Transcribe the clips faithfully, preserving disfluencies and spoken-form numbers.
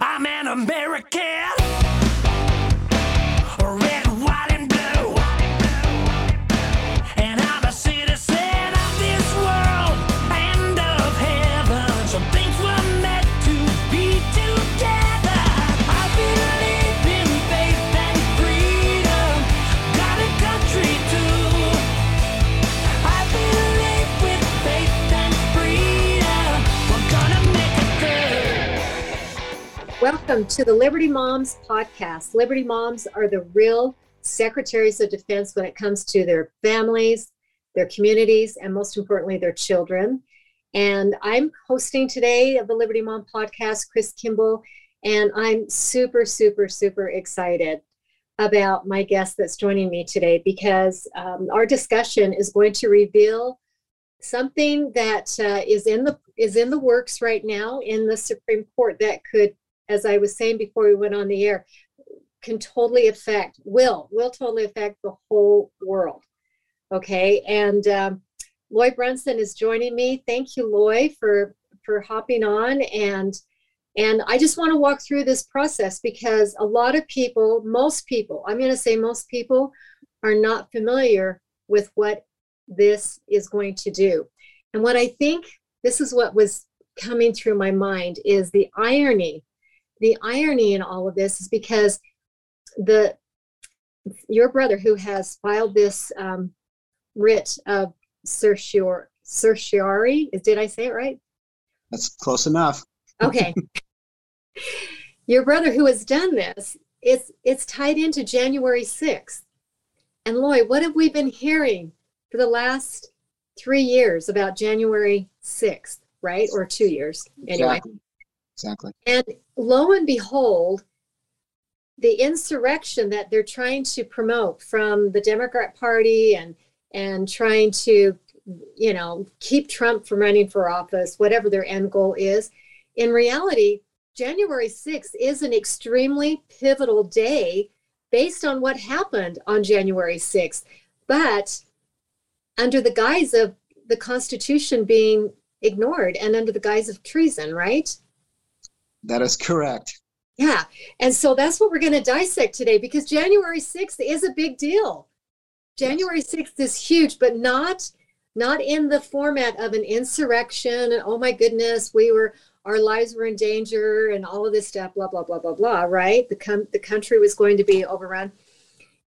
I'm an American, red, white, and blue, and I'm a citizen of this world and of heaven. Some things were meant to be together. I believe in faith and freedom, got a country too. I believe with faith and freedom, we're gonna make it good. Welcome to the Liberty Moms podcast. Liberty Moms are the real secretaries of defense when it comes to their families, their communities, and most importantly, their children. And I'm hosting today of the Liberty Mom podcast, Chris Kimball, and I'm super, super, super excited about my guest that's joining me today because um, our discussion is going to reveal something that uh, is in the is in the works right now in the Supreme Court that could, as I was saying before we went on the air, can totally affect, will, will totally affect the whole world. Okay, and um, Loy Brunson is joining me. Thank you, Loy, for, for hopping on. And, and I just wanna walk through this process because a lot of people, most people, I'm gonna say most people are not familiar with what this is going to do. And what I think, this is what was coming through my mind, is the irony. The irony in all of this is because the your brother who has filed this um, writ of certior, certiorari, did I say it right? That's close enough. Okay. Your brother who has done this, it's, it's tied into January sixth. And Loy, what have we been hearing for the last three years about January sixth, right? Or two years, anyway. Exactly. Exactly. And lo and behold, the insurrection that they're trying to promote from the Democrat Party and and trying to, you know, keep Trump from running for office, whatever their end goal is. In reality, January sixth is an extremely pivotal day based on what happened on January sixth. But under the guise of the Constitution being ignored and under the guise of treason, right? That is correct. Yeah. And so that's what we're going to dissect today because January sixth is a big deal. January sixth is huge, but not not in the format of an insurrection and, oh my goodness, we were, our lives were in danger and all of this stuff, blah, blah, blah, blah, blah, right? The com- the country was going to be overrun.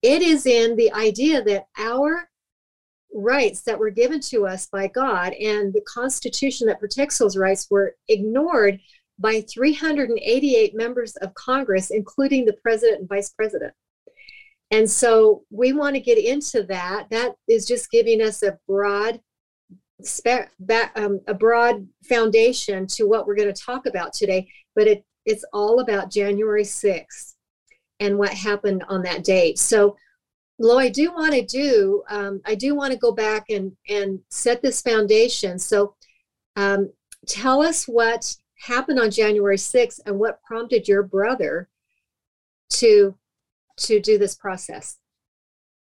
It is in the idea that our rights that were given to us by God and the Constitution that protects those rights were ignored by three hundred eighty-eight members of Congress, including the president and vice president. And so we want to get into that. That is just giving us a broad spe- ba- um, a broad foundation to what we're going to talk about today, but it, it's all about January sixth and what happened on that date. So Loy, I do want to do, um, I do want to go back and, and set this foundation. So um, tell us what happened on January sixth and what prompted your brother to to do this process.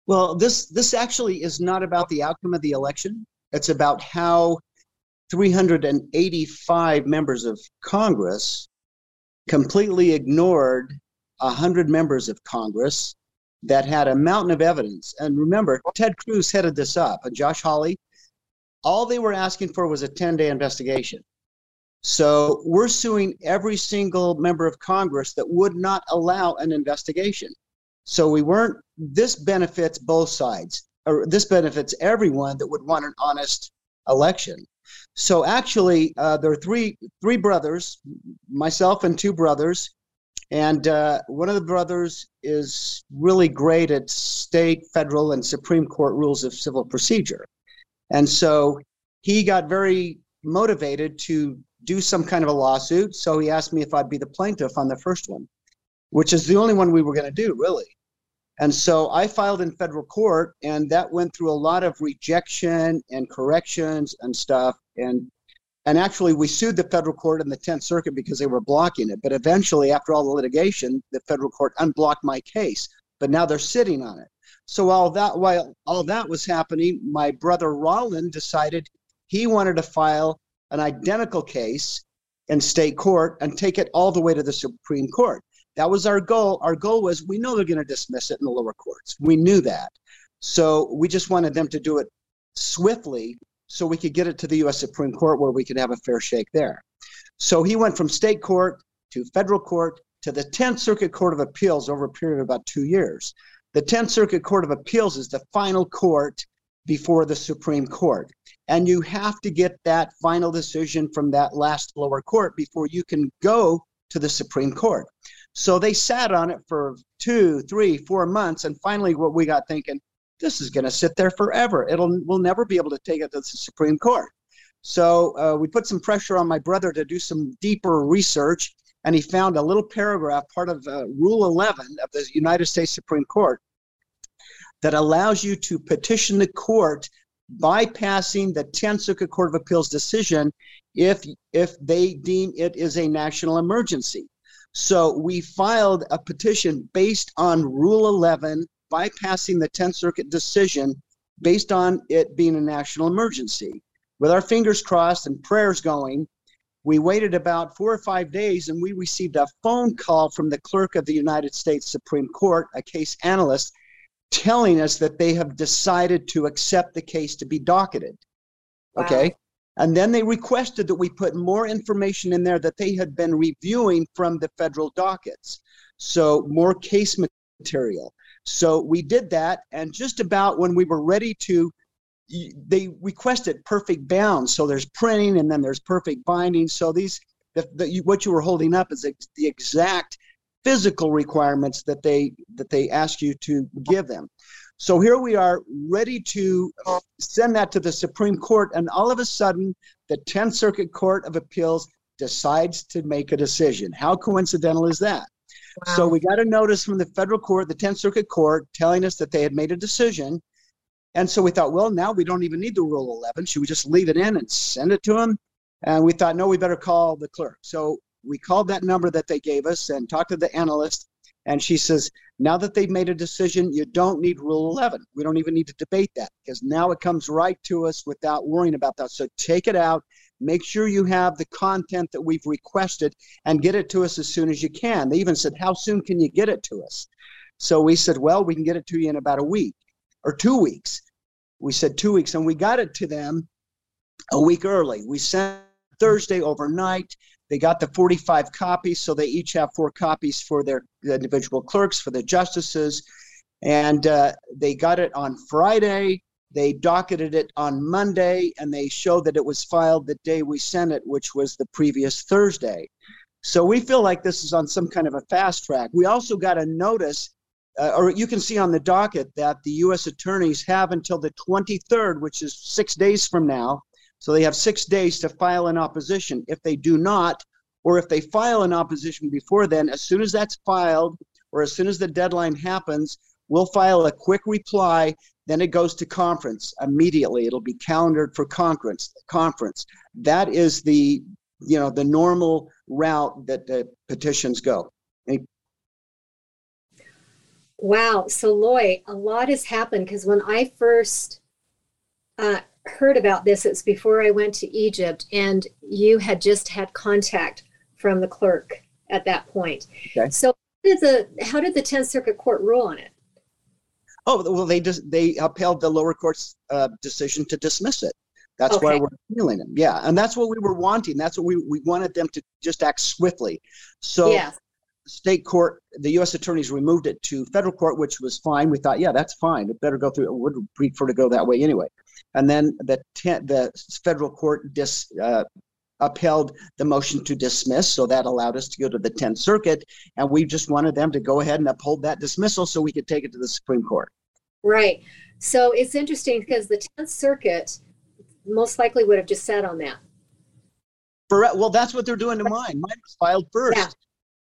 Well, this this actually is not about the outcome of the election. It's about how three hundred eighty-five members of Congress completely ignored one hundred members of Congress that had a mountain of evidence. And remember, Ted Cruz headed this up, and Josh Hawley. All they were asking for was a ten-day investigation. So we're suing every single member of Congress that would not allow an investigation. So we weren't, this benefits both sides, or this benefits everyone that would want an honest election. So actually, uh, there are three three brothers, myself and two brothers, and uh, one of the brothers is really great at state, federal, and Supreme Court rules of civil procedure. And so he got very motivated to do some kind of a lawsuit. So he asked me if I'd be the plaintiff on the first one, which is the only one we were going to do, really. And so I filed in federal court, and that went through a lot of rejection and corrections and stuff. And and actually, we sued the federal court in the tenth Circuit because they were blocking it. But eventually, after all the litigation, the federal court unblocked my case. But now they're sitting on it. So while that while all that was happening, my brother Rollin decided he wanted to file an identical case in state court and take it all the way to the Supreme Court. That was our goal. Our goal was, we know they're going to dismiss it in the lower courts. We knew that. So we just wanted them to do it swiftly so we could get it to the U S Supreme Court where we could have a fair shake there. So he went from state court to federal court to the tenth Circuit Court of Appeals over a period of about two years. The tenth Circuit Court of Appeals is the final court before the Supreme Court. And you have to get that final decision from that last lower court before you can go to the Supreme Court. So they sat on it for two, three, four months. And finally, what we got thinking, this is going to sit there forever. It'll, we'll never be able to take it to the Supreme Court. So uh, we put some pressure on my brother to do some deeper research. And he found a little paragraph, part of uh, Rule eleven of the United States Supreme Court, that allows you to petition the court bypassing the tenth Circuit Court of Appeals decision if if they deem it is a national emergency. So we filed a petition based on Rule eleven, bypassing the tenth Circuit decision based on it being a national emergency. With our fingers crossed and prayers going, we waited about four or five days, and we received a phone call from the clerk of the United States Supreme Court, a case analyst, telling us that they have decided to accept the case to be docketed. Wow. Okay. And then they requested that we put more information in there that they had been reviewing from the federal dockets. So more case material. So we did that. And just about when we were ready to, they requested perfect bound. So there's printing and then there's perfect binding. So these, the, the, what you were holding up is ex- the exact physical requirements that they that they ask you to give them. So here we are ready to send that to the Supreme Court, and all of a sudden the tenth Circuit Court of Appeals decides to make a decision. How coincidental is that? Wow. So we got a notice from the federal court, the tenth Circuit Court, telling us that they had made a decision. And so we thought, well, now we don't even need the Rule eleven. Should we just leave it in and send it to them? And we thought, no, we better call the clerk. So we called that number that they gave us and talked to the analyst. And she says, now that they've made a decision, you don't need Rule eleven. We don't even need to debate that because now it comes right to us without worrying about that. So take it out. Make sure you have the content that we've requested and get it to us as soon as you can. They even said, how soon can you get it to us? So we said, well, we can get it to you in about a week or two weeks. We said two weeks, and we got it to them a week early. We sent Thursday overnight. They got the forty-five copies, so they each have four copies for their the individual clerks, for the justices. And uh, they got it on Friday. They docketed it on Monday, and they showed that it was filed the day we sent it, which was the previous Thursday. So we feel like this is on some kind of a fast track. We also got a notice, uh, or you can see on the docket, that the U S attorneys have until the twenty-third, which is six days from now. So they have six days to file an opposition. If they do not, or if they file an opposition before then, as soon as that's filed, or as soon as the deadline happens, we'll file a quick reply. Then it goes to conference immediately. It'll be calendared for conference. Conference. That is the, you know, the normal route that the petitions go. And- wow. So Loy, a lot has happened because when I first uh, heard about this, it's before I went to Egypt, and you had just had contact from the clerk at that point. Okay. So how did the how did the tenth Circuit Court rule on it? Oh, well, they just they upheld the lower court's uh, decision to dismiss it. That's okay. Why we're appealing them. Yeah, and that's what we were wanting. That's what we, we wanted them to just act swiftly. So yes. State court, the U S attorneys removed it to federal court, which was fine. We thought, yeah, that's fine. It better go through. It would prefer to go that way anyway. And then the ten, the federal court dis, uh, upheld the motion to dismiss, so that allowed us to go to the tenth Circuit, and we just wanted them to go ahead and uphold that dismissal so we could take it to the Supreme Court. Right. So it's interesting because the tenth Circuit most likely would have just sat on that. For, well, that's what they're doing to mine. Mine was filed first. Yeah.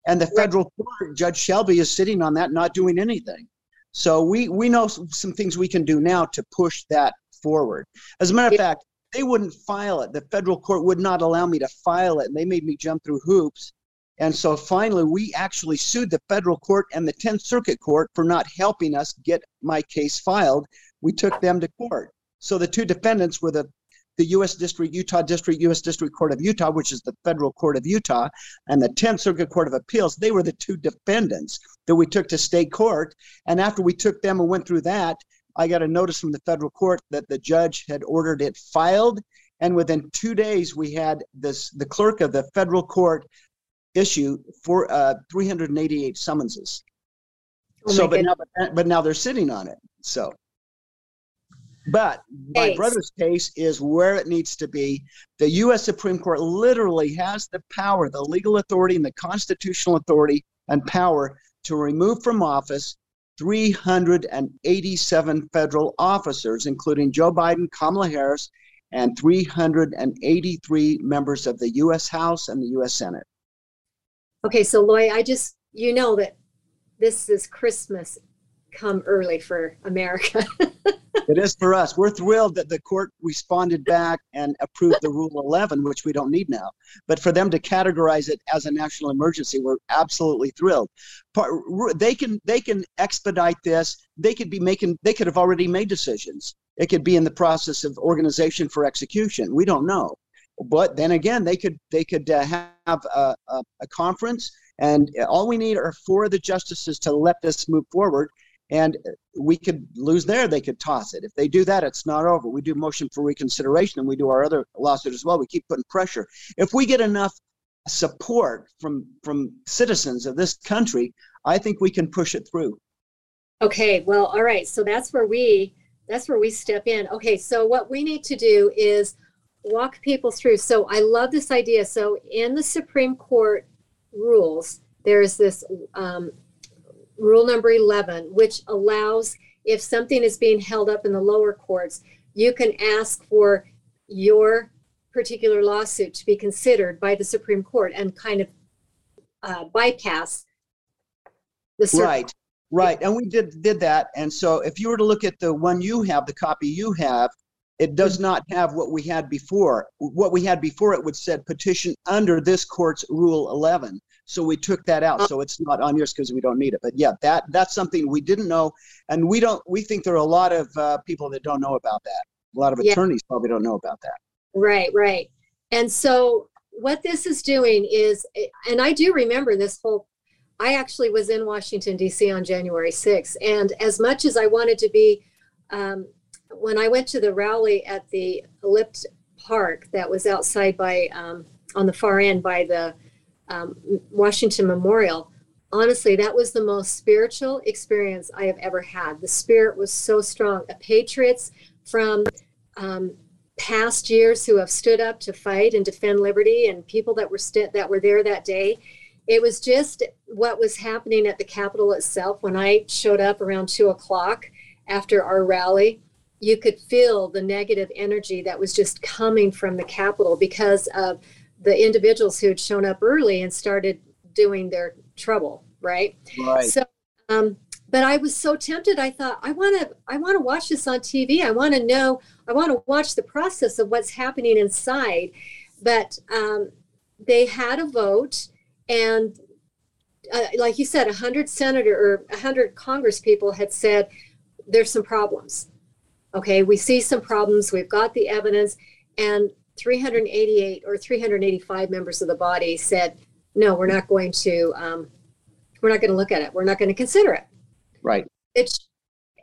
And the federal court, Judge Shelby, is sitting on that, not doing anything. So we, we know some, some things we can do now to push that forward. As a matter of fact, they wouldn't file it. The federal court would not allow me to file it, and they made me jump through hoops. And so finally, we actually sued the federal court and the tenth Circuit Court for not helping us get my case filed. We took them to court. So the two defendants were the the U S District, Utah District, U S District Court of Utah, which is the federal court of Utah, and the tenth Circuit Court of Appeals, they were the two defendants that we took to state court. And after we took them and went through that, I got a notice from the federal court that the judge had ordered it filed. And within two days, we had this, the clerk of the federal court issue for uh, three hundred eighty-eight summonses. Oh so, but now, but now they're sitting on it. So, but my Thanks. brother's case is where it needs to be. The U S Supreme Court literally has the power, the legal authority and the constitutional authority and power to remove from office three hundred eighty-seven federal officers, including Joe Biden, Kamala Harris, and three hundred eighty-three members of the U S House and the U S Senate. Okay, so Loy, I just, you know that this is Christmas come early for America. It is for us. We're thrilled that the court responded back and approved the Rule eleven, which we don't need now. But for them to categorize it as a national emergency, we're absolutely thrilled. They can they can expedite this. They could be making. They could have already made decisions. It could be in the process of organization for execution. We don't know. But then again, they could they could uh, have a, a, a conference, and all we need are four of the justices to let this move forward. And we could lose there. They could toss it. If they do that, it's not over. We do motion for reconsideration, and we do our other lawsuit as well. We keep putting pressure. If we get enough support from from citizens of this country, I think we can push it through. Okay. Well, all right. So that's where we that's where we step in. Okay. So what we need to do is walk people through. So I love this idea. So in the Supreme Court rules, there is this um, rule number eleven, which allows, if something is being held up in the lower courts, you can ask for your particular lawsuit to be considered by the Supreme Court and kind of uh, bypass the circuit. Right, right. And we did did that. And so if you were to look at the one you have, the copy you have, it does not have what we had before. What we had before, it would said petition under this court's Rule eleven. So we took that out. So it's not on yours because we don't need it. But yeah, that that's something we didn't know. And we don't. We think there are a lot of uh, people that don't know about that. A lot of attorneys yeah. probably don't know about that. Right, right. And so what this is doing is, and I do remember this whole, I actually was in Washington, D C on January sixth. And as much as I wanted to be, um, when I went to the rally at the Ellipse Park that was outside by, um, on the far end by the um, Washington Memorial, honestly, that was the most spiritual experience I have ever had. The spirit was so strong. Patriots from um, past years who have stood up to fight and defend liberty, and people that were st- that were there that day. It was just what was happening at the Capitol itself. When I showed up around two o'clock after our rally, you could feel the negative energy that was just coming from the Capitol because of the individuals who had shown up early and started doing their trouble, right? Right. So, um, but I was so tempted. I thought, I want to, I want to watch this on T V. I want to know. I want to watch the process of what's happening inside. But um, they had a vote, and uh, like you said, a hundred senator or a hundred Congress people had said, "There's some problems." Okay, we see some problems. We've got the evidence, and three hundred eighty-eight or three hundred eighty-five members of the body said, no, we're not going to, um, we're not going to look at it. We're not going to consider it. Right. It's,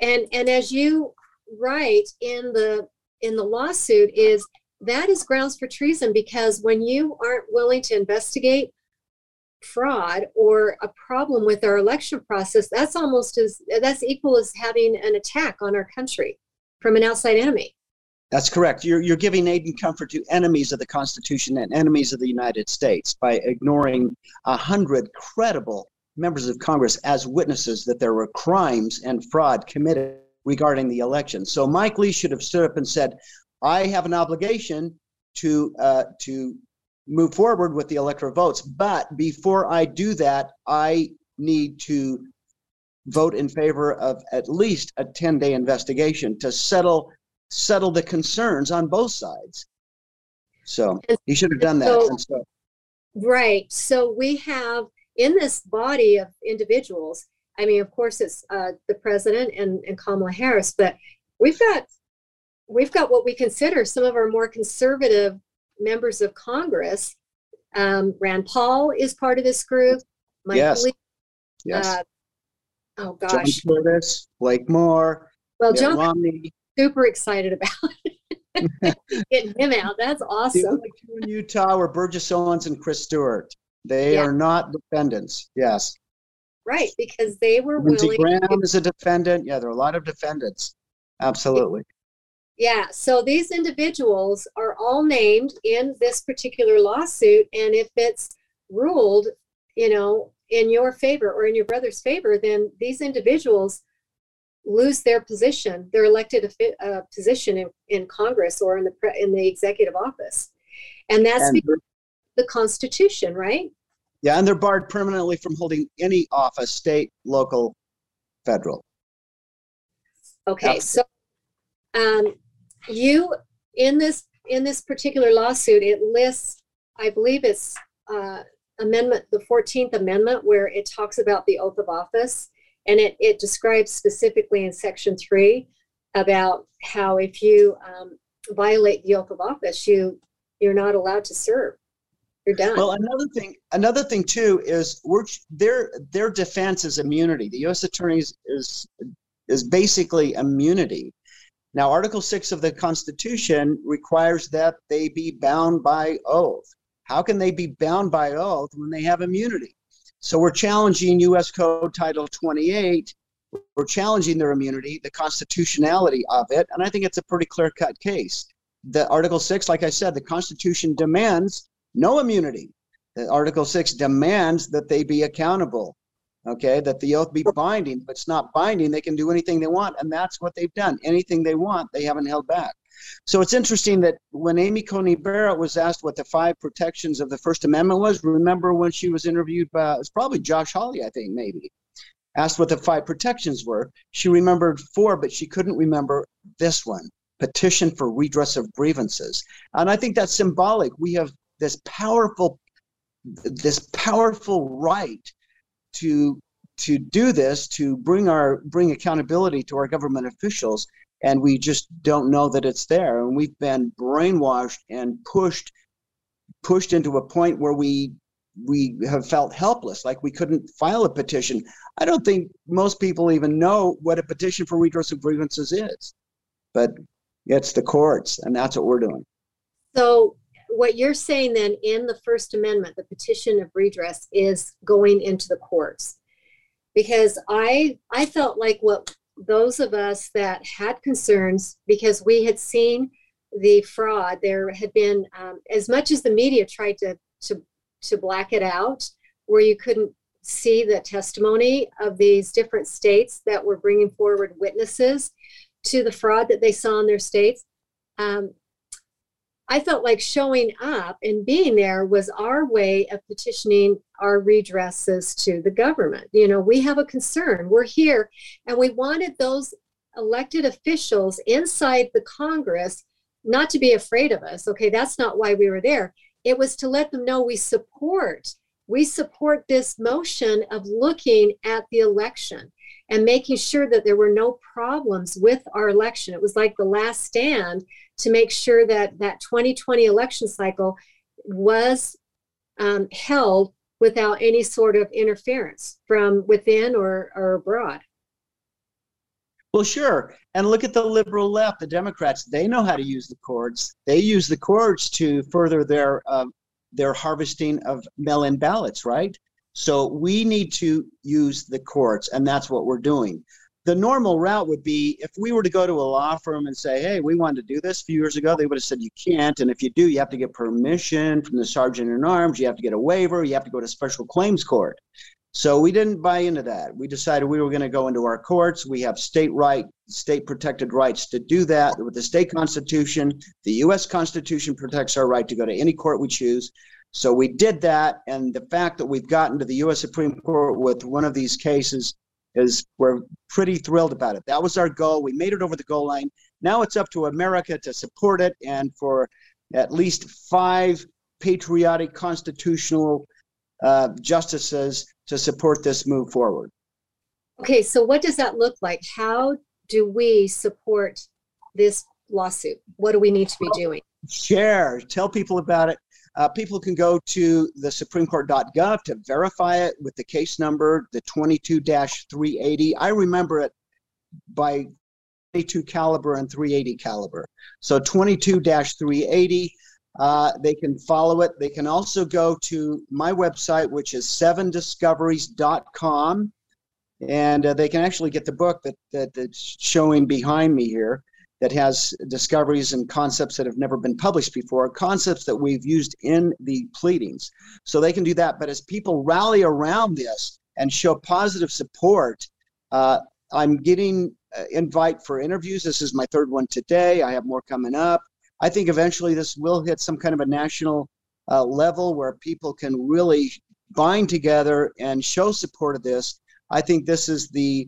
and and as you write in the in the lawsuit, is that is grounds for treason, because when you aren't willing to investigate fraud or a problem with our election process, that's almost as that's equal as having an attack on our country from an outside enemy. That's correct. You're you're giving aid and comfort to enemies of the Constitution and enemies of the United States by ignoring a hundred credible members of Congress as witnesses that there were crimes and fraud committed regarding the election. So Mike Lee should have stood up and said, "I have an obligation to uh, to move forward with the electoral votes, but before I do that, I need to vote in favor of at least a ten-day investigation to settle." settle the concerns on both sides. So you should have done that. So, and so. Right. So we have in this body of individuals, I mean, of course, it's uh, the president and, and Kamala Harris, but we've got we've got what we consider some of our more conservative members of Congress. Um, Rand Paul is part of this group. Mike yes. Lee. Yes. Uh, oh, gosh. John Curtis, Blake Moore. Well, John Romney. Super excited about it. Getting him out. That's awesome. The other two in Utah were Burgess Owens and Chris Stewart. They yeah. are not defendants. Yes. Right, because they were Lindsey willing. Lindsey Graham is a defendant. Yeah, there are a lot of defendants. Absolutely. Yeah, so these individuals are all named in this particular lawsuit, and if it's ruled, you know, in your favor or in your brother's favor, then these individuals lose their position, their elected uh, position in, in Congress or in the in the executive office, and that's and because of the Constitution, right? Yeah, and they're barred permanently from holding any office, state, local, federal. Okay, so um, you in this in this particular lawsuit, it lists, I believe it's uh, amendment, the fourteenth Amendment, where it talks about the oath of office, and it it describes specifically in Section Three about how if you um, violate the oath of office, you you're not allowed to serve. You're done. Well, another thing, another thing too is we're their their defense is immunity. The U S attorney's is is basically immunity. Now, Article six of the Constitution requires that they be bound by oath. How can they be bound by oath when they have immunity? So we're challenging U S Code Title twenty-eight. We're challenging their immunity, the constitutionality of it, and I think it's a pretty clear-cut case. The Article six, like I said, the Constitution demands no immunity. The Article six demands that they be accountable, okay, that the oath be binding. If it's not binding, they can do anything they want, and that's what they've done. Anything they want, they haven't held back. So it's interesting that when Amy Coney Barrett was asked what the five protections of the First Amendment was, remember when she was interviewed by, it was probably Josh Hawley, I think, maybe, asked what the five protections were. She remembered four, but she couldn't remember this one, petition for redress of grievances. And I think that's symbolic. We have this powerful, this powerful right to to do this, to bring our bring accountability to our government officials, and we just don't know that it's there. And we've been brainwashed and pushed pushed into a point where we we have felt helpless, like we couldn't file a petition. I don't think most people even know what a petition for redress of grievances is, but it's the courts, and that's what we're doing. So what you're saying then in the First Amendment, the petition of redress is going into the courts, because I I felt like what those of us that had concerns, because we had seen the fraud, there had been um, as much as the media tried to, to, to black it out, where you couldn't see the testimony of these different states that were bringing forward witnesses to the fraud that they saw in their states. Um, I felt like showing up and being there was our way of petitioning our redresses to the government. You know, we have a concern, we're here, and we wanted those elected officials inside the Congress not to be afraid of us. Okay, that's not why we were there. It was to let them know we support, we support this motion of looking at the election and making sure that there were no problems with our election. It was like the last stand to make sure that that twenty twenty election cycle was um, held without any sort of interference from within or, or abroad. Well, sure. And look at the liberal left, the Democrats. They know how to use the courts. They use the courts to further their uh, their harvesting of mail-in ballots, right? So we need to use the courts, and that's what we're doing. The normal route would be if we were to go to a law firm and say, hey, we wanted to do this a few years ago, they would have said you can't. And if you do, you have to get permission from the sergeant in arms. You have to get a waiver. You have to go to special claims court. So we didn't buy into that. We decided we were going to go into our courts. We have state right, state protected rights to do that with the state constitution. The U S Constitution protects our right to go to any court we choose. So we did that, and the fact that we've gotten to the U S Supreme Court with one of these cases is we're pretty thrilled about it. That was our goal. We made it over the goal line. Now it's up to America to support it, and for at least five patriotic constitutional uh, justices to support this move forward. Okay, so what does that look like? How do we support this lawsuit? What do we need to be doing? Share, tell people about it. Uh, people can go to the supreme court dot gov to verify it with the case number, the twenty-two dash three eighty. I remember it by twenty-two caliber and three eighty caliber. So twenty-two dash three eighty, uh, they can follow it. They can also go to my website, which is seven discoveries dot com. And uh, they can actually get the book that, that that's showing behind me here, that has discoveries and concepts that have never been published before, concepts that we've used in the pleadings. So they can do that. But as people rally around this and show positive support, uh, I'm getting uh, invite for interviews. This is my third one today. I have more coming up. I think eventually this will hit some kind of a national uh, level where people can really bind together and show support of this. I think this is the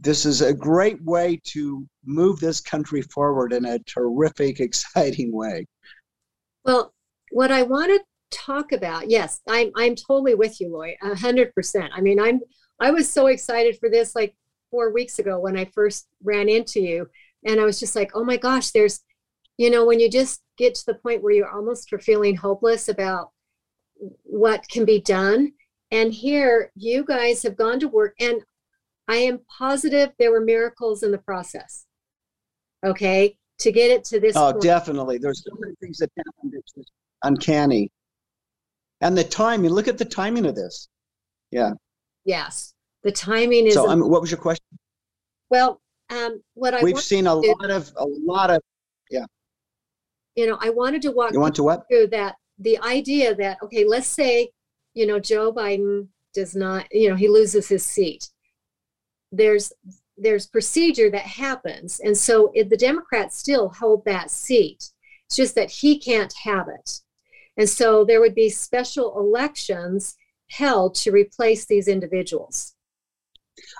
This is a great way to move this country forward in a terrific, exciting way. Well, what I want to talk about, yes, I'm I'm totally with you, Loy, a hundred percent. I mean, I'm I was so excited for this like four weeks ago when I first ran into you, and I was just like, oh my gosh, there's, you know, when you just get to the point where you're almost are feeling hopeless about what can be done, and here you guys have gone to work, and I am positive there were miracles in the process, okay, to get it to this. Oh, point. Definitely. There's so many things that happened. It's just uncanny. And the timing, look at the timing of this. Yeah. Yes. The timing is. So um, what was your question? Well, um, what I We've seen a lot of, a lot of, yeah. You know, I wanted to walk you want to what? through that, the idea that, okay, let's say, you know, Joe Biden does not, you know, he loses his seat. There's there's procedure that happens. And so if the Democrats still hold that seat. It's just that he can't have it. And so there would be special elections held to replace these individuals.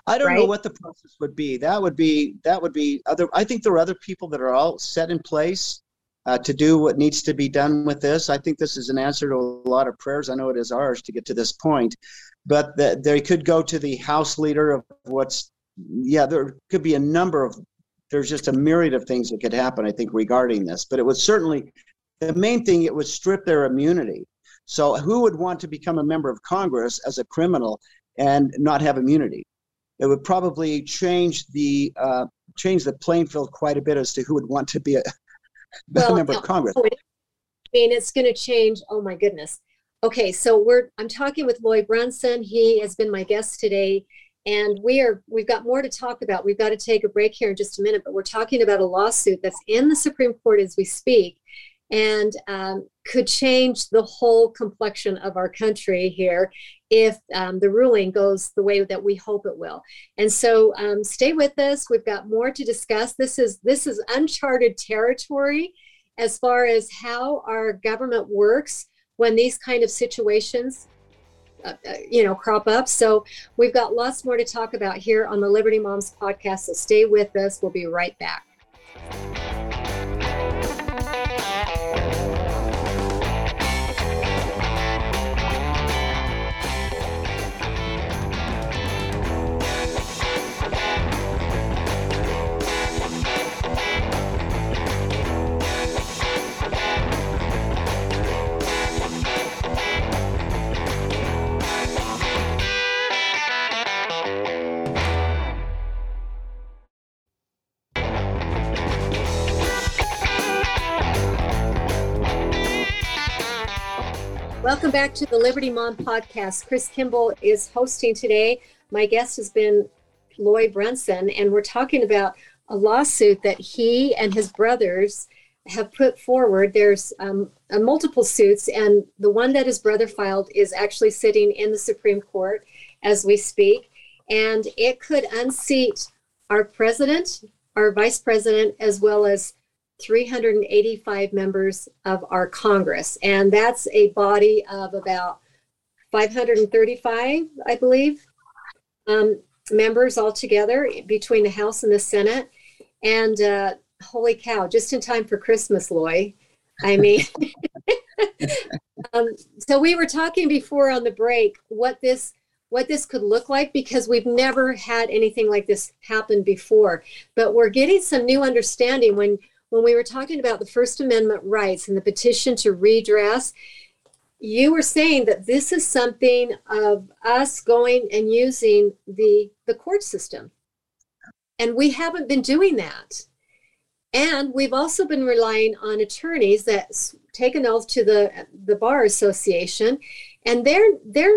I don't right? know what the process would be. That would be that would be other. I think there are other people that are all set in place uh, to do what needs to be done with this. I think this is an answer to a lot of prayers. I know it is ours to get to this point. But the, they could go to the House leader of what's, yeah, there could be a number of, there's just a myriad of things that could happen, I think, regarding this. But it would certainly, the main thing, it would strip their immunity. So who would want to become a member of Congress as a criminal and not have immunity? It would probably change the uh, change the playing field quite a bit as to who would want to be a, well, a member no, of Congress. I mean, it's going to change, oh my goodness. Okay, so we're I'm talking with Loy Brunson. He has been my guest today, and we are we've got more to talk about. We've got to take a break here in just a minute, but we're talking about a lawsuit that's in the Supreme Court as we speak, and um, could change the whole complexion of our country here if um, the ruling goes the way that we hope it will. And so um, stay with us. We've got more to discuss. This is this is uncharted territory as far as how our government works when these kind of situations, uh, you know, crop up. So we've got lots more to talk about here on the Liberty Moms podcast. So stay with us. We'll be right back. Welcome back to the Liberty Mom podcast. Chris Kimball is hosting today. My guest has been Loy Brunson, and we're talking about a lawsuit that he and his brothers have put forward. There's um, uh, multiple suits, and the one that his brother filed is actually sitting in the Supreme Court as we speak, and it could unseat our president, our vice president, as well as three hundred eighty-five members of our Congress, and that's a body of about five hundred thirty-five, I believe, um, members altogether between the House and the Senate. And uh, holy cow, just in time for Christmas, Loy. I mean, um, so we were talking before on the break what this what this could look like, because we've never had anything like this happen before. But we're getting some new understanding. When when we were talking about the First Amendment rights and the petition to redress, you were saying that this is something of us going and using the, the court system. And we haven't been doing that. And we've also been relying on attorneys that take an oath to the the Bar Association. And they're they're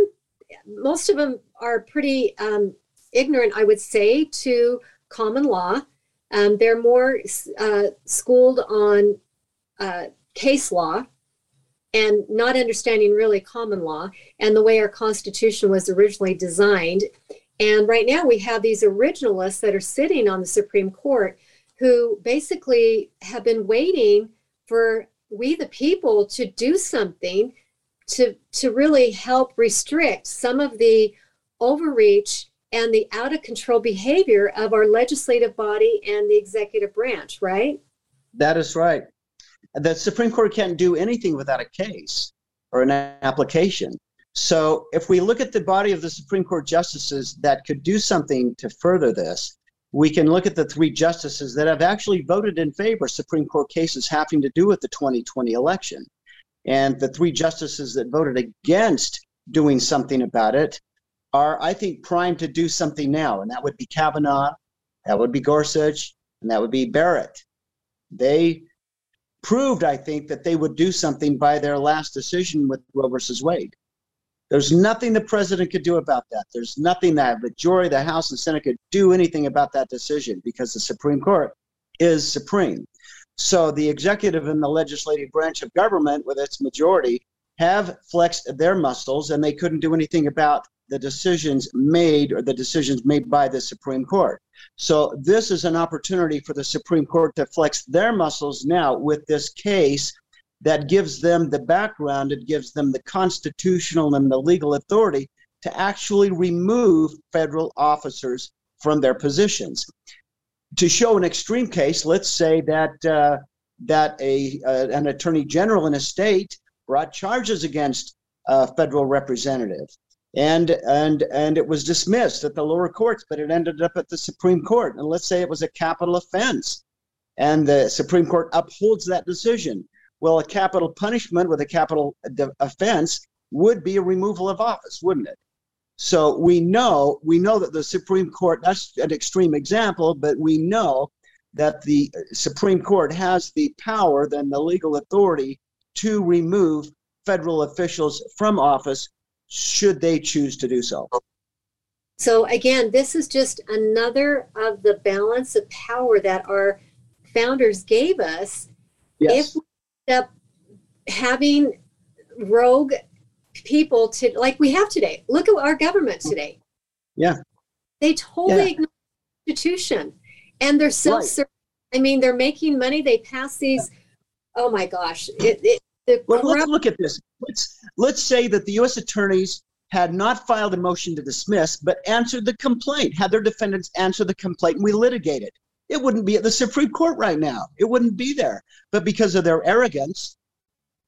most of them are pretty um, ignorant, I would say, to common law. Um, they're more uh, schooled on uh, case law and not understanding really common law and the way our Constitution was originally designed. And right now we have these originalists that are sitting on the Supreme Court who basically have been waiting for we the people to do something to to really help restrict some of the overreach and the out of control behavior of our legislative body and the executive branch, right? That is right. The Supreme Court can't do anything without a case or an application. So if we look at the body of the Supreme Court justices that could do something to further this, we can look at the three justices that have actually voted in favor of Supreme Court cases having to do with the twenty twenty election. And the three justices that voted against doing something about it are, I think, primed to do something now. And that would be Kavanaugh, that would be Gorsuch, and that would be Barrett. They proved, I think, that they would do something by their last decision with Roe versus Wade. There's nothing the president could do about that. There's nothing that the majority of the House and Senate could do anything about that decision, because the Supreme Court is supreme. So the executive and the legislative branch of government, with its majority, have flexed their muscles, and they couldn't do anything about the decisions made or the decisions made by the Supreme Court. So this is an opportunity for the Supreme Court to flex their muscles now with this case that gives them the background, it gives them the constitutional and the legal authority to actually remove federal officers from their positions. To show an extreme case, let's say that uh, that a uh, an attorney general in a state brought charges against a federal representative, and and and it was dismissed at the lower courts, but it ended up at the Supreme Court. And let's say it was a capital offense, and the Supreme Court upholds that decision. Well, a capital punishment with a capital de- offense would be a removal of office, wouldn't it? So we know we know that the Supreme Court, that's an extreme example, but we know that the Supreme Court has the power, then the legal authority, to remove federal officials from office should they choose to do so. So again, this is just another of the balance of power that our founders gave us. Yes. If we up having rogue people to like we have today. Look at our government today. Yeah. They totally yeah. ignore the Constitution. And they're self-serving. Right. I mean, they're making money. They pass these. Oh my gosh. It, it, the well, corrupt- let's look at this. Let's let's say that the U S attorneys had not filed a motion to dismiss, but answered the complaint, had their defendants answer the complaint, and we litigated. It wouldn't be at the Supreme Court right now. It wouldn't be there. But because of their arrogance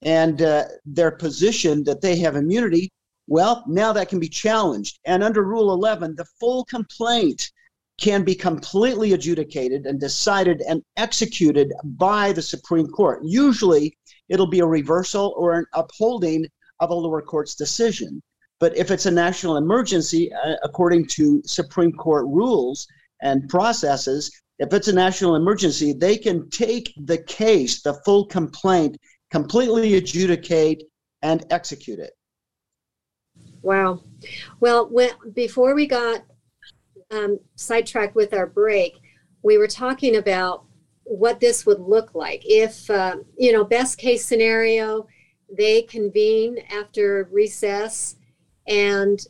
and uh, their position that they have immunity, well, now that can be challenged. And under Rule eleven, the full complaint can be completely adjudicated and decided and executed by the Supreme Court. Usually, it'll be a reversal or an upholding of a lower court's decision. But if it's a national emergency, uh, according to Supreme Court rules and processes, if it's a national emergency, they can take the case, the full complaint, completely adjudicate and execute it. Wow. Well, when, before we got um, sidetracked with our break, we were talking about what this would look like. If, uh, you know, best case scenario, they convene after recess, and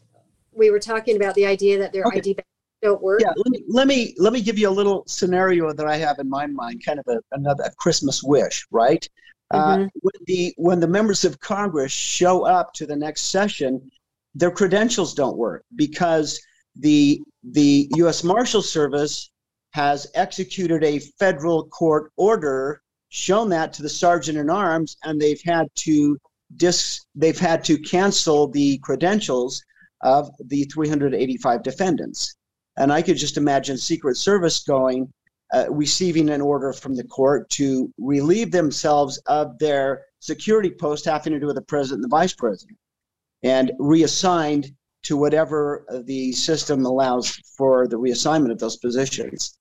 we were talking about the idea that their okay. I D don't work. Yeah, let me, let me let me give you a little scenario that I have in my mind, kind of a, another a Christmas wish, right? Mm-hmm. Uh, when the when the members of Congress show up to the next session, their credentials don't work because the the U S Marshal Service has executed a federal court order, shown that to the sergeant in arms, and they've had to dis they've had to cancel the credentials of the three hundred eighty-five defendants. And I could just imagine Secret Service going, uh, receiving an order from the court to relieve themselves of their security post having to do with the president and the vice president, and reassigned to whatever the system allows for the reassignment of those positions.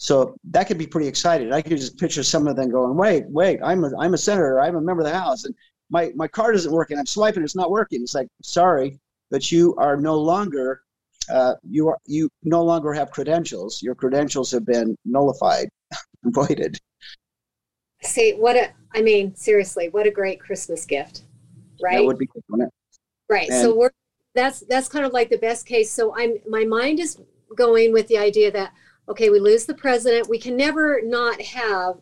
So that could be pretty exciting. I could just picture some of them going, wait, wait, I'm a, I'm a senator, I'm a member of the House, and my, my card isn't working, I'm swiping, it's not working. It's like, sorry, but you are no longer, uh, you are you no longer have credentials. Your credentials have been nullified, voided. See, what a, I mean, seriously, what a great Christmas gift, right? That would be good, wouldn't it? Right, and so we're, that's, that's kind of like the best case. So I'm, my mind is going with the idea that, okay, we lose the president. We can never not have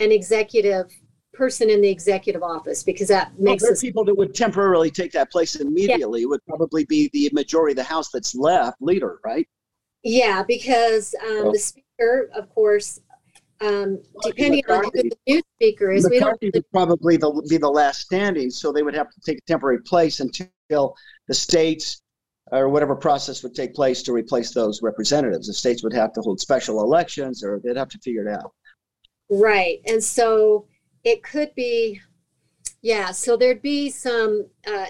an executive person in the executive office, because that makes well, us- people that would temporarily take that place immediately yeah. would probably be the majority of the House that's left leader, right? Yeah, because um, well, the speaker, of course, um, well, depending McCarthy, on who the new speaker is, McCarthy we don't- would probably the, be the last standing, so they would have to take a temporary place until the states or whatever process would take place to replace those representatives. The states would have to hold special elections, or they'd have to figure it out. Right, and so it could be, yeah, so there'd be some, uh,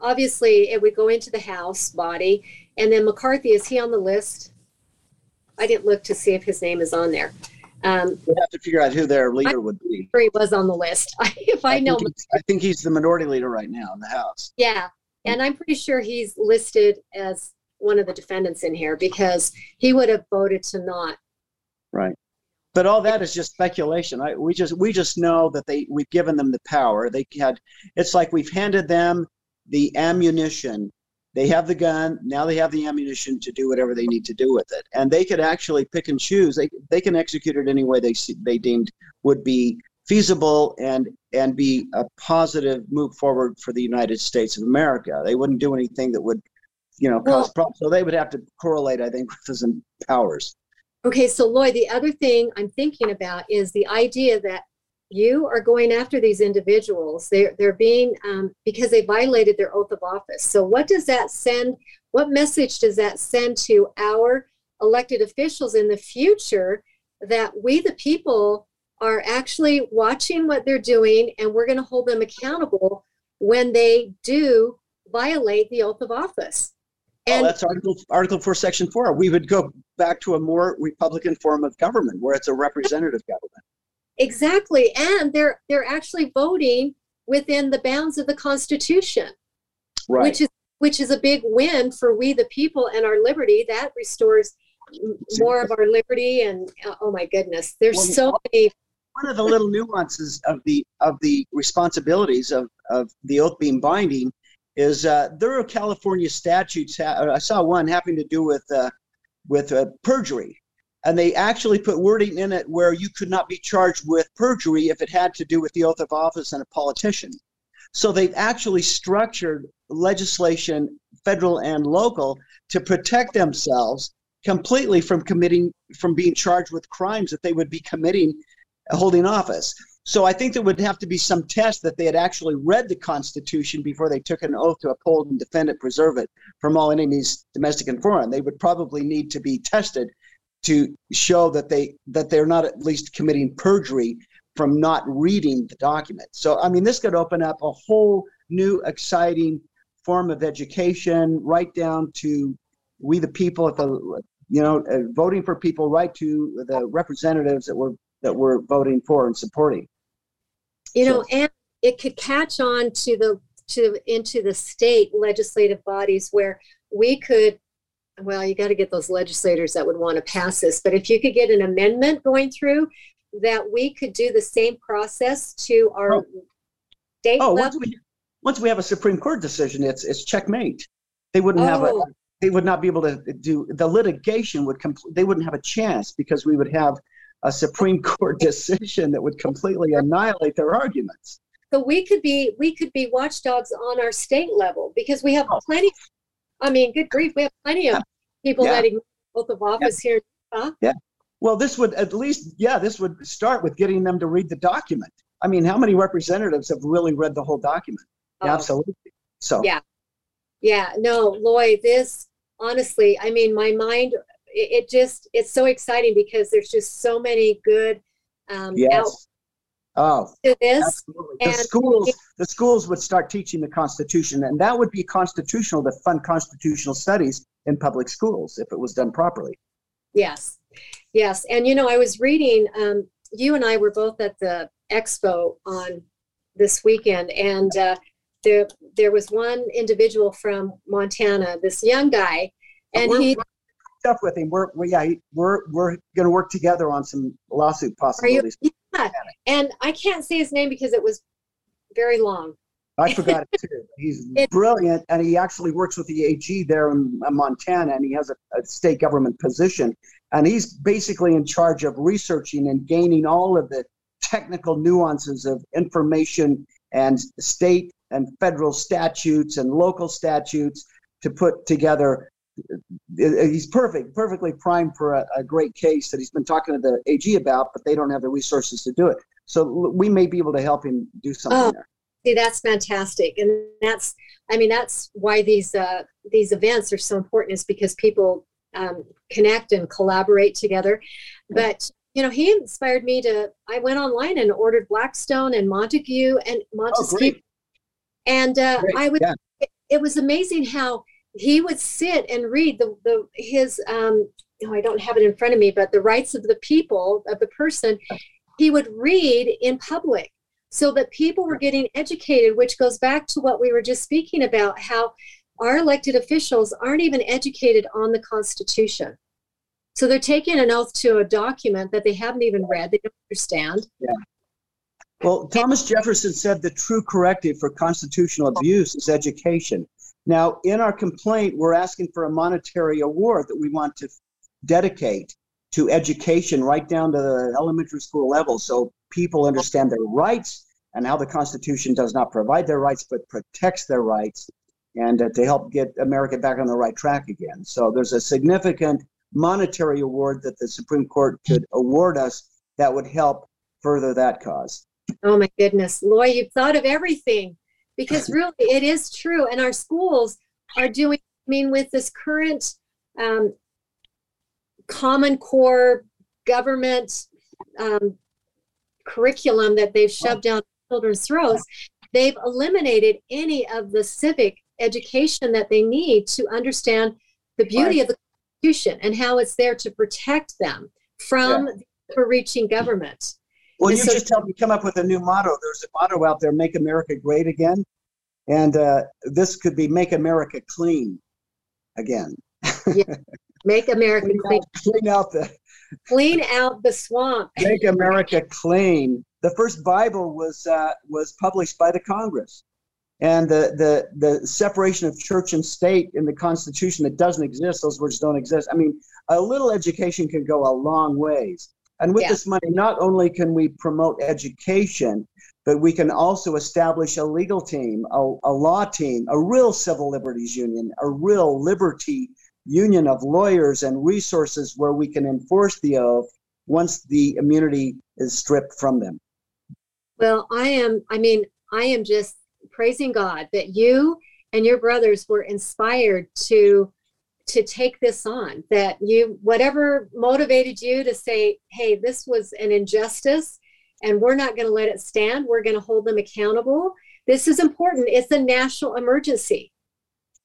obviously it would go into the House body, and then McCarthy, is he on the list? I didn't look to see if his name is on there. Um, we'd have to figure out who their leader I'm would be. Sure he was on the list, if I, I know. I think he's the minority leader right now in the House. Yeah. And I'm pretty sure he's listed as one of the defendants in here, because he would have voted to not. Right. But all that is just speculation. I, we just we just know that they we've given them the power. They had. It's like we've handed them the ammunition. They have the gun. Now they have the ammunition to do whatever they need to do with it. And they could actually pick and choose. They they can execute it any way they they deemed would be feasible and and be a positive move forward for the United States of America. They wouldn't do anything that would, you know, cause well, problems. So they would have to correlate, I think, with some powers. Okay, so Lloyd, the other thing I'm thinking about is the idea that you are going after these individuals. They're, they're being, um, because they violated their oath of office. So what does that send, what message does that send to our elected officials in the future, that we, the people, are actually watching what they're doing, and we're going to hold them accountable when they do violate the oath of office? And well, that's Article, Article four, Section four. We would go back to a more Republican form of government, where it's a representative government. Exactly, and they're they're actually voting within the bounds of the Constitution, right? Which is which is a big win for we the people and our liberty. That restores more of our liberty, and oh my goodness, there's well, so many. One of the little nuances of the of the responsibilities of, of the oath being binding is uh, there are California statutes. Ha- I saw one having to do with uh, with uh, perjury, and they actually put wording in it where you could not be charged with perjury if it had to do with the oath of office and a politician. So they've actually structured legislation, federal and local, to protect themselves completely from committing, from being charged with crimes that they would be committing holding office. So I think there would have to be some test that they had actually read the Constitution before they took an oath to uphold and defend it, preserve it from all enemies, domestic and foreign. They would probably need to be tested to show that they that they're not at least committing perjury from not reading the document. So I mean, this could open up a whole new exciting form of education, right down to we the people at the, you know, uh, voting for people, right to the representatives that we're that we're voting for and supporting. You so. know, and it could catch on to the to into the state legislative bodies, where we could, well, you got to get those legislators that would want to pass this. But if you could get an amendment going through, that we could do the same process to our oh. state oh, level. Once we, once we have a Supreme Court decision, it's it's checkmate. They wouldn't oh. have a. They would not be able to do the litigation would complete. They wouldn't have a chance, because we would have a Supreme Court decision that would completely annihilate their arguments. So we could be we could be watchdogs on our state level, because we have oh. plenty. I mean, good grief, we have plenty of yeah. people yeah. that ignore oath of office yeah. here. Huh? Yeah. Well, this would at least yeah, this would start with getting them to read the document. I mean, how many representatives have really read the whole document? Oh. Absolutely. So yeah. Yeah, no, Lloyd, this, honestly, I mean, my mind, it, it just, it's so exciting because there's just so many good um, yes. out oh, to this. Absolutely. And the schools, the schools would start teaching the Constitution, and that would be constitutional to fund constitutional studies in public schools if it was done properly. Yes, yes. And, you know, I was reading, um, you and I were both at the expo on this weekend, and uh, there there was one individual from Montana, this young guy, and we're, he we're up with him. We're we yeah, we're we're going to work together on some lawsuit possibilities. You, yeah, and I can't say his name because it was very long. I forgot it too. He's it, brilliant, and he actually works with the A G there in Montana, and he has a, a state government position, and he's basically in charge of researching and gaining all of the technical nuances of information and state and federal statutes and local statutes to put together. He's perfect, perfectly primed for a, a great case that he's been talking to the A G about, but they don't have the resources to do it. So we may be able to help him do something oh, there. See, that's fantastic. And that's, I mean, that's why these uh, these events are so important, is because people um, connect and collaborate together. But you know, he inspired me to, I went online and ordered Blackstone and Montesquieu and Montesquieu. Oh, and uh, I would, yeah. it, it was amazing how he would sit and read the, the his, um, oh, I don't have it in front of me, but the rights of the people, of the person, he would read in public so that people were getting educated, which goes back to what we were just speaking about, how our elected officials aren't even educated on the Constitution. So they're taking an oath to a document that they haven't even read, they don't understand. Yeah. Well, Thomas Jefferson said the true corrective for constitutional abuse is education. Now, in our complaint, we're asking for a monetary award that we want to dedicate to education right down to the elementary school level, so people understand their rights and how the Constitution does not provide their rights but protects their rights, and uh, to help get America back on the right track again. So there's a significant monetary award that the Supreme Court could award us that would help further that cause. Oh my goodness, Loy, you've thought of everything, because really it is true. And our schools are doing, I mean, with this current um, Common Core government um, curriculum that they've shoved down children's throats, they've eliminated any of the civic education that they need to understand the beauty right. of the Constitution and how it's there to protect them from yeah. the overreaching government. Well, and you so, just helped me come up with a new motto. There's a motto out there, Make America Great Again. And uh, this could be Make America Clean Again. Yeah. Make America clean. Out, clean out the clean out the swamp. Make America Clean. The first Bible was uh, was published by the Congress. And the, the, the separation of church and state in the Constitution that doesn't exist, those words don't exist. I mean, a little education can go a long ways. And with yeah. this money, not only can we promote education, but we can also establish a legal team, a, a law team, a real civil liberties union, a real liberty union of lawyers and resources where we can enforce the oath once the immunity is stripped from them. Well, I am, I mean, I am just praising God that you and your brothers were inspired to to take this on, that you, whatever motivated you to say, hey, this was an injustice and we're not going to let it stand. We're going to hold them accountable. This is important. It's a national emergency.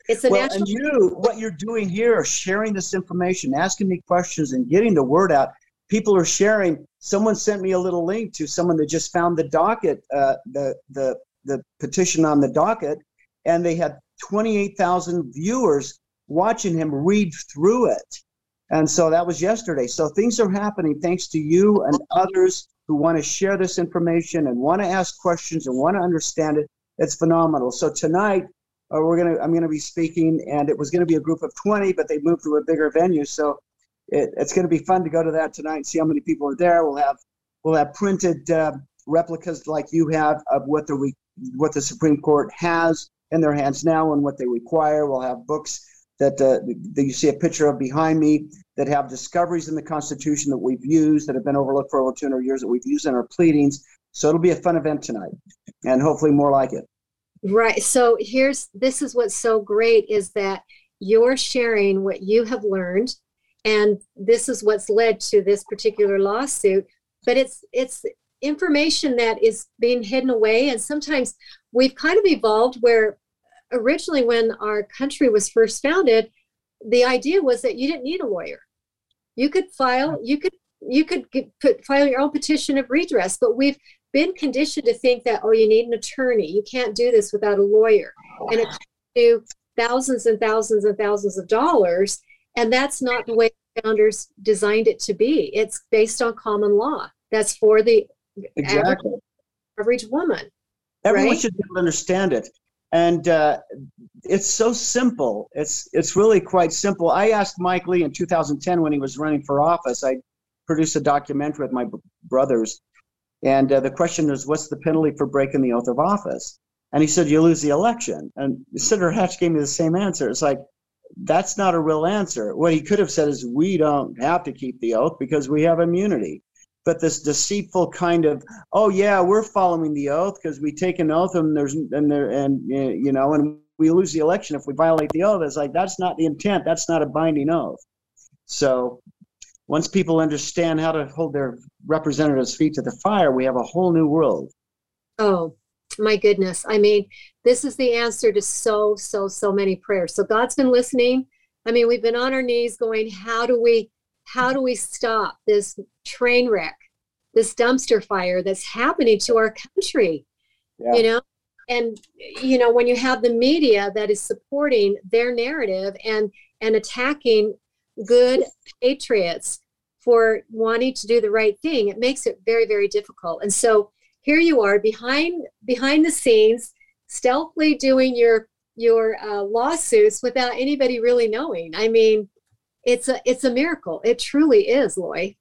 It's a well, national. And you, what you're doing here, sharing this information, asking me questions and getting the word out. People are sharing. Someone sent me a little link to someone that just found the docket, uh, the, the, the petition on the docket, and they had twenty-eight thousand viewers watching him read through it. And so that was yesterday. So things are happening thanks to you and others who want to share this information and want to ask questions and want to understand it. It's phenomenal. So tonight uh, we're going to, I'm going to be speaking, and it was going to be a group of twenty, but they moved to a bigger venue. So it, it's going to be fun to go to that tonight and see how many people are there. We'll have, we'll have printed uh, replicas like you have of what the, re- what the Supreme Court has in their hands now and what they require. We'll have books That, uh, that you see a picture of behind me that have discoveries in the Constitution that we've used, that have been overlooked for over two hundred years, that we've used in our pleadings. So it'll be a fun event tonight, and hopefully more like it. Right. So here's, this is what's so great is that you're sharing what you have learned, and this is what's led to this particular lawsuit. But it's it's information that is being hidden away. And sometimes we've kind of evolved where originally when our country was first founded, the idea was that you didn't need a lawyer. You could file, you could you could get, put, file your own petition of redress, but we've been conditioned to think that, oh, you need an attorney. You can't do this without a lawyer. And it costs you thousands and thousands and thousands of dollars. And that's not the way the founders designed it to be. It's based on common law. That's for the exactly. average, average woman. Everyone right? should be able to understand it. And uh, it's so simple. It's it's really quite simple. I asked Mike Lee in two thousand ten when he was running for office. I produced a documentary with my b- brothers. And uh, the question is, what's the penalty for breaking the oath of office? And he said, you lose the election. And Senator Hatch gave me the same answer. It's like, that's not a real answer. What he could have said is, we don't have to keep the oath because we have immunity. But this deceitful kind of, oh yeah, we're following the oath because we take an oath and there's and there and you know and we lose the election if we violate the oath. It's like, that's not the intent. That's not a binding oath. So once people understand how to hold their representatives' feet to the fire, we have a whole new world. Oh my goodness! I mean, this is the answer to so so so many prayers. So God's been listening. I mean, we've been on our knees going, how do we? How do we stop this train wreck, this dumpster fire that's happening to our country? Yeah. You know, and, you know, when you have the media that is supporting their narrative and, and attacking good patriots for wanting to do the right thing, it makes it very, very difficult. And so here you are behind, behind the scenes, stealthily doing your, your uh, lawsuits without anybody really knowing. I mean, It's a it's a miracle. It truly is, Loy.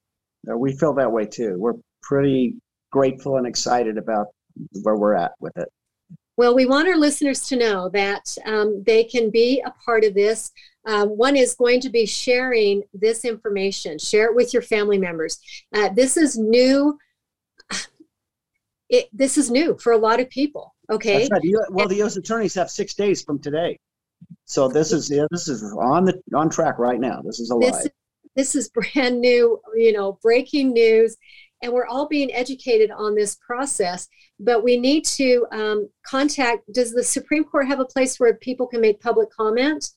We feel that way too. We're pretty grateful and excited about where we're at with it. Well, we want our listeners to know that um, they can be a part of this. Uh, one is going to be sharing this information. Share it with your family members. Uh, this is new. It, this is new for a lot of people. Okay. That's right. Well, the U S attorneys have six days from today. So this is yeah, this is on the on track right now. This is alive. This is, this is brand new, you know, breaking news, and we're all being educated on this process. But we need to um, contact. Does the Supreme Court have a place where people can make public comment?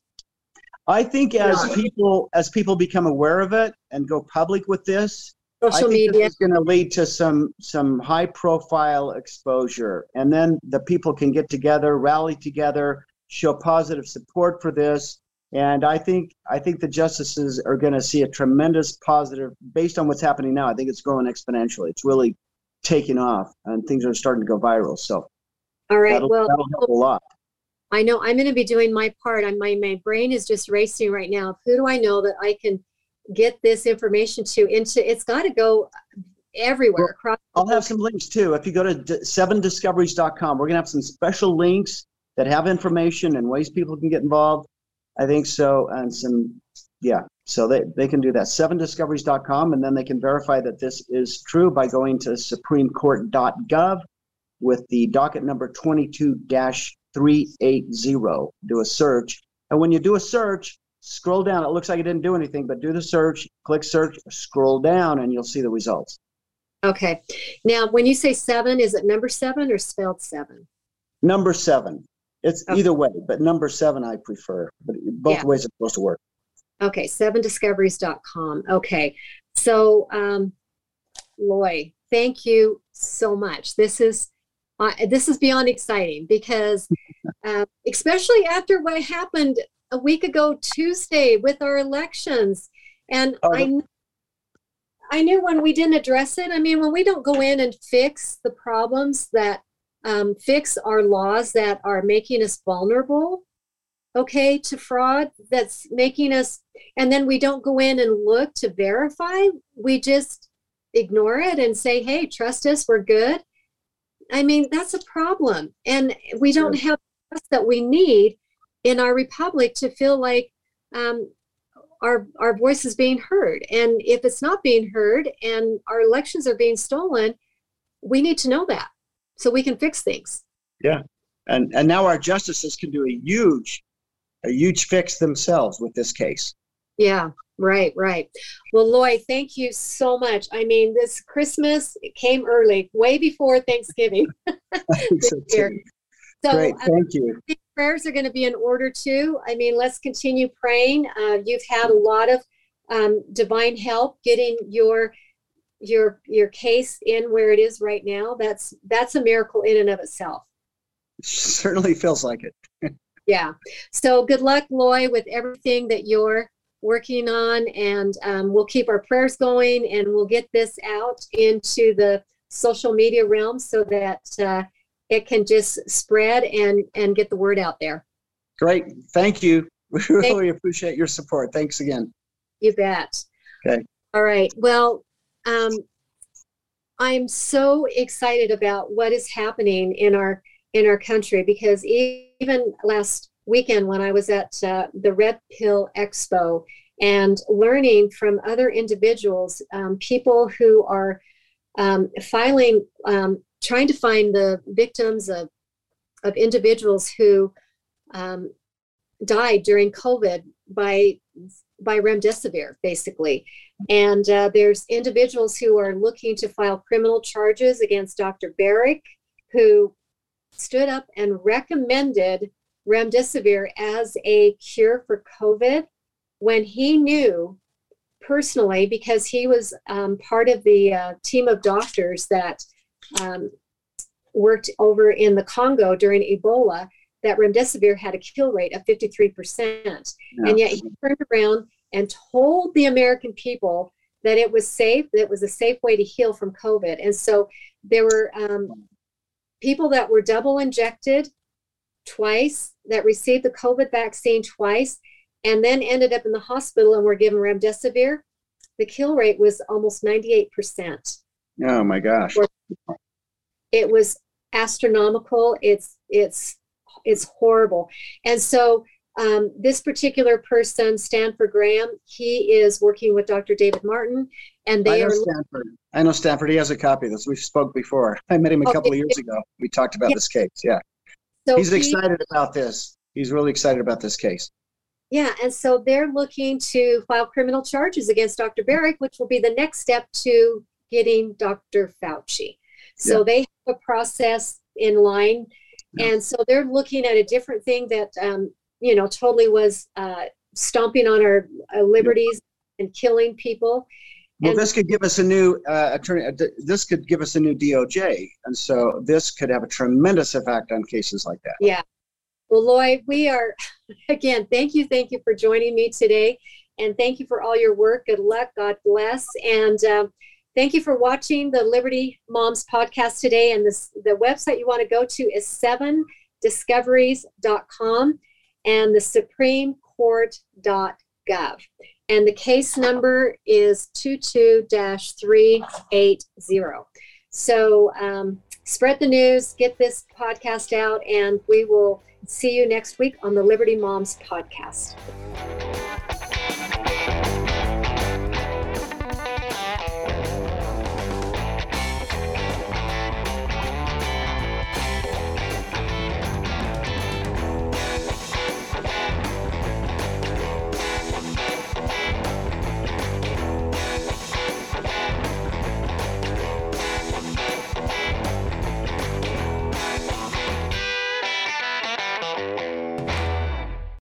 I think as no. people as people become aware of it and go public with this, social I think media is going to lead to some some high profile exposure, and then the people can get together, rally together, show positive support for this. And I think I think the justices are going to see a tremendous positive based on what's happening now. I think it's growing exponentially. It's really taking off and things are starting to go viral. So all right, that'll, well, that'll help a lot. I know I'm going to be doing my part. I'm, my, my brain is just racing right now. Who do I know that I can get this information to? Into It's got to go everywhere. Well, across I'll have some links too. If you go to seven discoveries dot com, we're going to have some special links that have information and ways people can get involved. I think so. And some, yeah, so they, they can do that. seven discoveries dot com, and then they can verify that this is true by going to supreme court dot gov with the docket number twenty-two dash three eighty. Do a search. And when you do a search, scroll down. It looks like it didn't do anything, but do the search, click search, scroll down, and you'll see the results. Okay. Now, when you say seven, is it number seven or spelled seven? Number seven. It's okay. Either way, but number seven I prefer. But both yeah. ways are supposed to work. Okay, seven discoveries dot com. Okay, so um, Loy, thank you so much. This is uh, this is beyond exciting because, uh, especially after what happened a week ago Tuesday with our elections, and oh, I I knew when we didn't address it. I mean, when we don't go in and fix the problems that. Um, fix our laws that are making us vulnerable, okay, to fraud, that's making us, and then we don't go in and look to verify. We just ignore it and say, hey, trust us, we're good. I mean, that's a problem. And we don't have the trust that we need in our republic to feel like um, our, our voice is being heard. And if it's not being heard and our elections are being stolen, we need to know that, so we can fix things. Yeah. And and now our justices can do a huge, a huge fix themselves with this case. Yeah, right, right. Well, Loy, thank you so much. I mean, this Christmas came early, way before Thanksgiving. this year. So, Great, thank um, you. Prayers are going to be in order too. I mean, let's continue praying. Uh, you've had a lot of um, divine help getting your your your case in where it is right now. That's that's a miracle in and of itself. It certainly feels like it. Yeah. So good luck, Loy, with everything that you're working on, and um, we'll keep our prayers going, and we'll get this out into the social media realm so that uh, it can just spread and, and get the word out there. Great. Thank you. We really Thank- appreciate your support. Thanks again. You bet. Okay. All right. Well, um, I'm so excited about what is happening in our, in our country, because even last weekend when I was at uh, the Red Pill Expo and learning from other individuals, um, people who are um, filing, um, trying to find the victims of of individuals who um, died during COVID by by remdesivir, basically. And uh, there's individuals who are looking to file criminal charges against Doctor Baric, who stood up and recommended remdesivir as a cure for COVID when he knew personally, because he was um, part of the uh, team of doctors that um, worked over in the Congo during Ebola, that remdesivir had a kill rate of fifty-three percent. Yeah. And yet he turned around and told the American people that it was safe, that it was a safe way to heal from COVID. And so there were um, people that were double injected twice, that received the COVID vaccine twice, and then ended up in the hospital and were given remdesivir. The kill rate was almost ninety-eight percent. Oh my gosh. It was astronomical. It's, it's, it's horrible. And so um, this particular person, Stanford Graham, he is working with Doctor David Martin, and they I know are. Stanford. I know Stanford. He has a copy of this. We've spoke before. I met him a couple okay. of years ago. We talked about yeah. this case. Yeah. So he's he, excited about this. He's really excited about this case. Yeah, and so they're looking to file criminal charges against Doctor Baric, which will be the next step to getting Doctor Fauci. So yeah. they have a process in line, yeah. and so they're looking at a different thing that, um, you know, totally was uh, stomping on our uh, liberties yeah. and killing people. Well, and this could give us a new uh, attorney. Uh, this could give us a new D O J, and so this could have a tremendous effect on cases like that. Yeah. Well, Loy, we are again. Thank you, thank you for joining me today, and thank you for all your work. Good luck. God bless, and um, thank you for watching the Liberty Moms podcast today. And this, the website you want to go to is seven discoveries dot com and the supreme court dot gov. And the case number is two two dash three eight zero. So um, spread the news, get this podcast out, and we will see you next week on the Liberty Moms podcast.